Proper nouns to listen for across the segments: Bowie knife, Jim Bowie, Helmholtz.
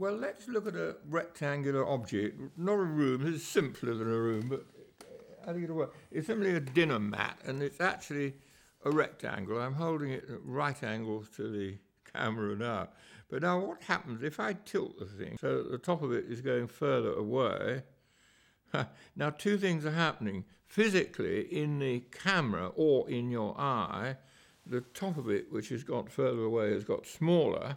Well, let's look at a rectangular object, not a room. This is simpler than a room, but I think it'll work. It's simply a dinner mat, and it's actually a rectangle. I'm holding it at right angles to the camera now. But now what happens if I tilt the thing so the top of it is going further away? Now, two things are happening. Physically, in the camera or in your eye, the top of it, which has got further away, has got smaller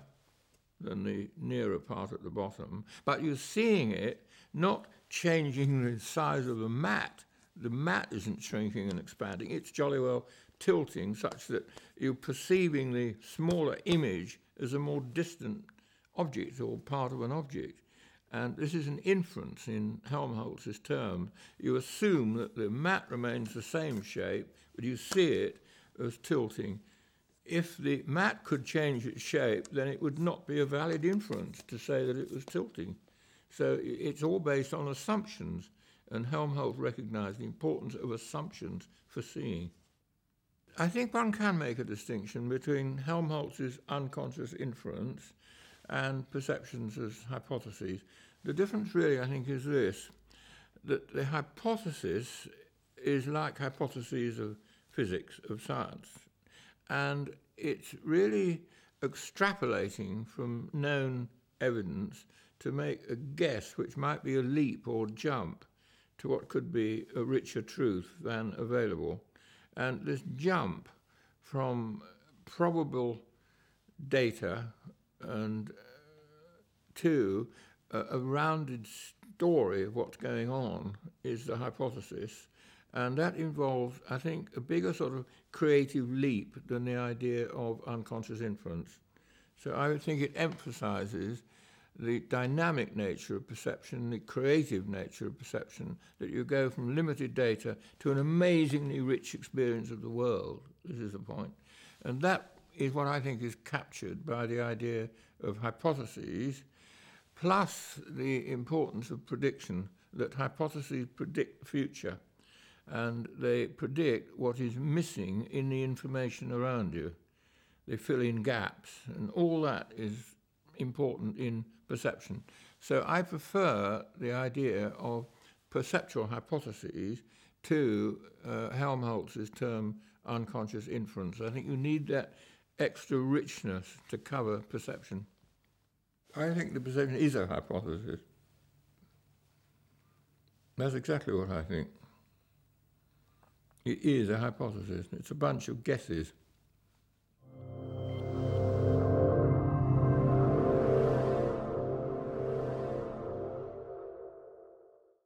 than the nearer part at the bottom. But you're seeing it not changing the size of the mat. The mat isn't shrinking and expanding. It's jolly well tilting such that you're perceiving the smaller image as a more distant object or part of an object. And this is an inference in Helmholtz's term. You assume that the mat remains the same shape, but you see it as tilting. If the mat could change its shape, then it would not be a valid inference to say that it was tilting. So it's all based on assumptions, and Helmholtz recognised the importance of assumptions for seeing. I think one can make a distinction between Helmholtz's unconscious inference and perceptions as hypotheses. The difference really, I think, is this, that the hypothesis is like hypotheses of physics, of science, and it's really extrapolating from known evidence to make a guess which might be a leap or jump to what could be a richer truth than available. And this jump from probable data and to a rounded story of what's going on is the hypothesis. And that involves, I think, a bigger sort of creative leap than the idea of unconscious inference. So I think it emphasises the dynamic nature of perception, the creative nature of perception, that you go from limited data to an amazingly rich experience of the world. This is the point. And that is what I think is captured by the idea of hypotheses, plus the importance of prediction, that hypotheses predict the future. And they predict what is missing in the information around you. They fill in gaps, and all that is important in perception. So I prefer the idea of perceptual hypotheses to Helmholtz's term unconscious inference. I think you need that extra richness to cover perception. I think the perception is a hypothesis. That's exactly what I think. It is a hypothesis. It's a bunch of guesses.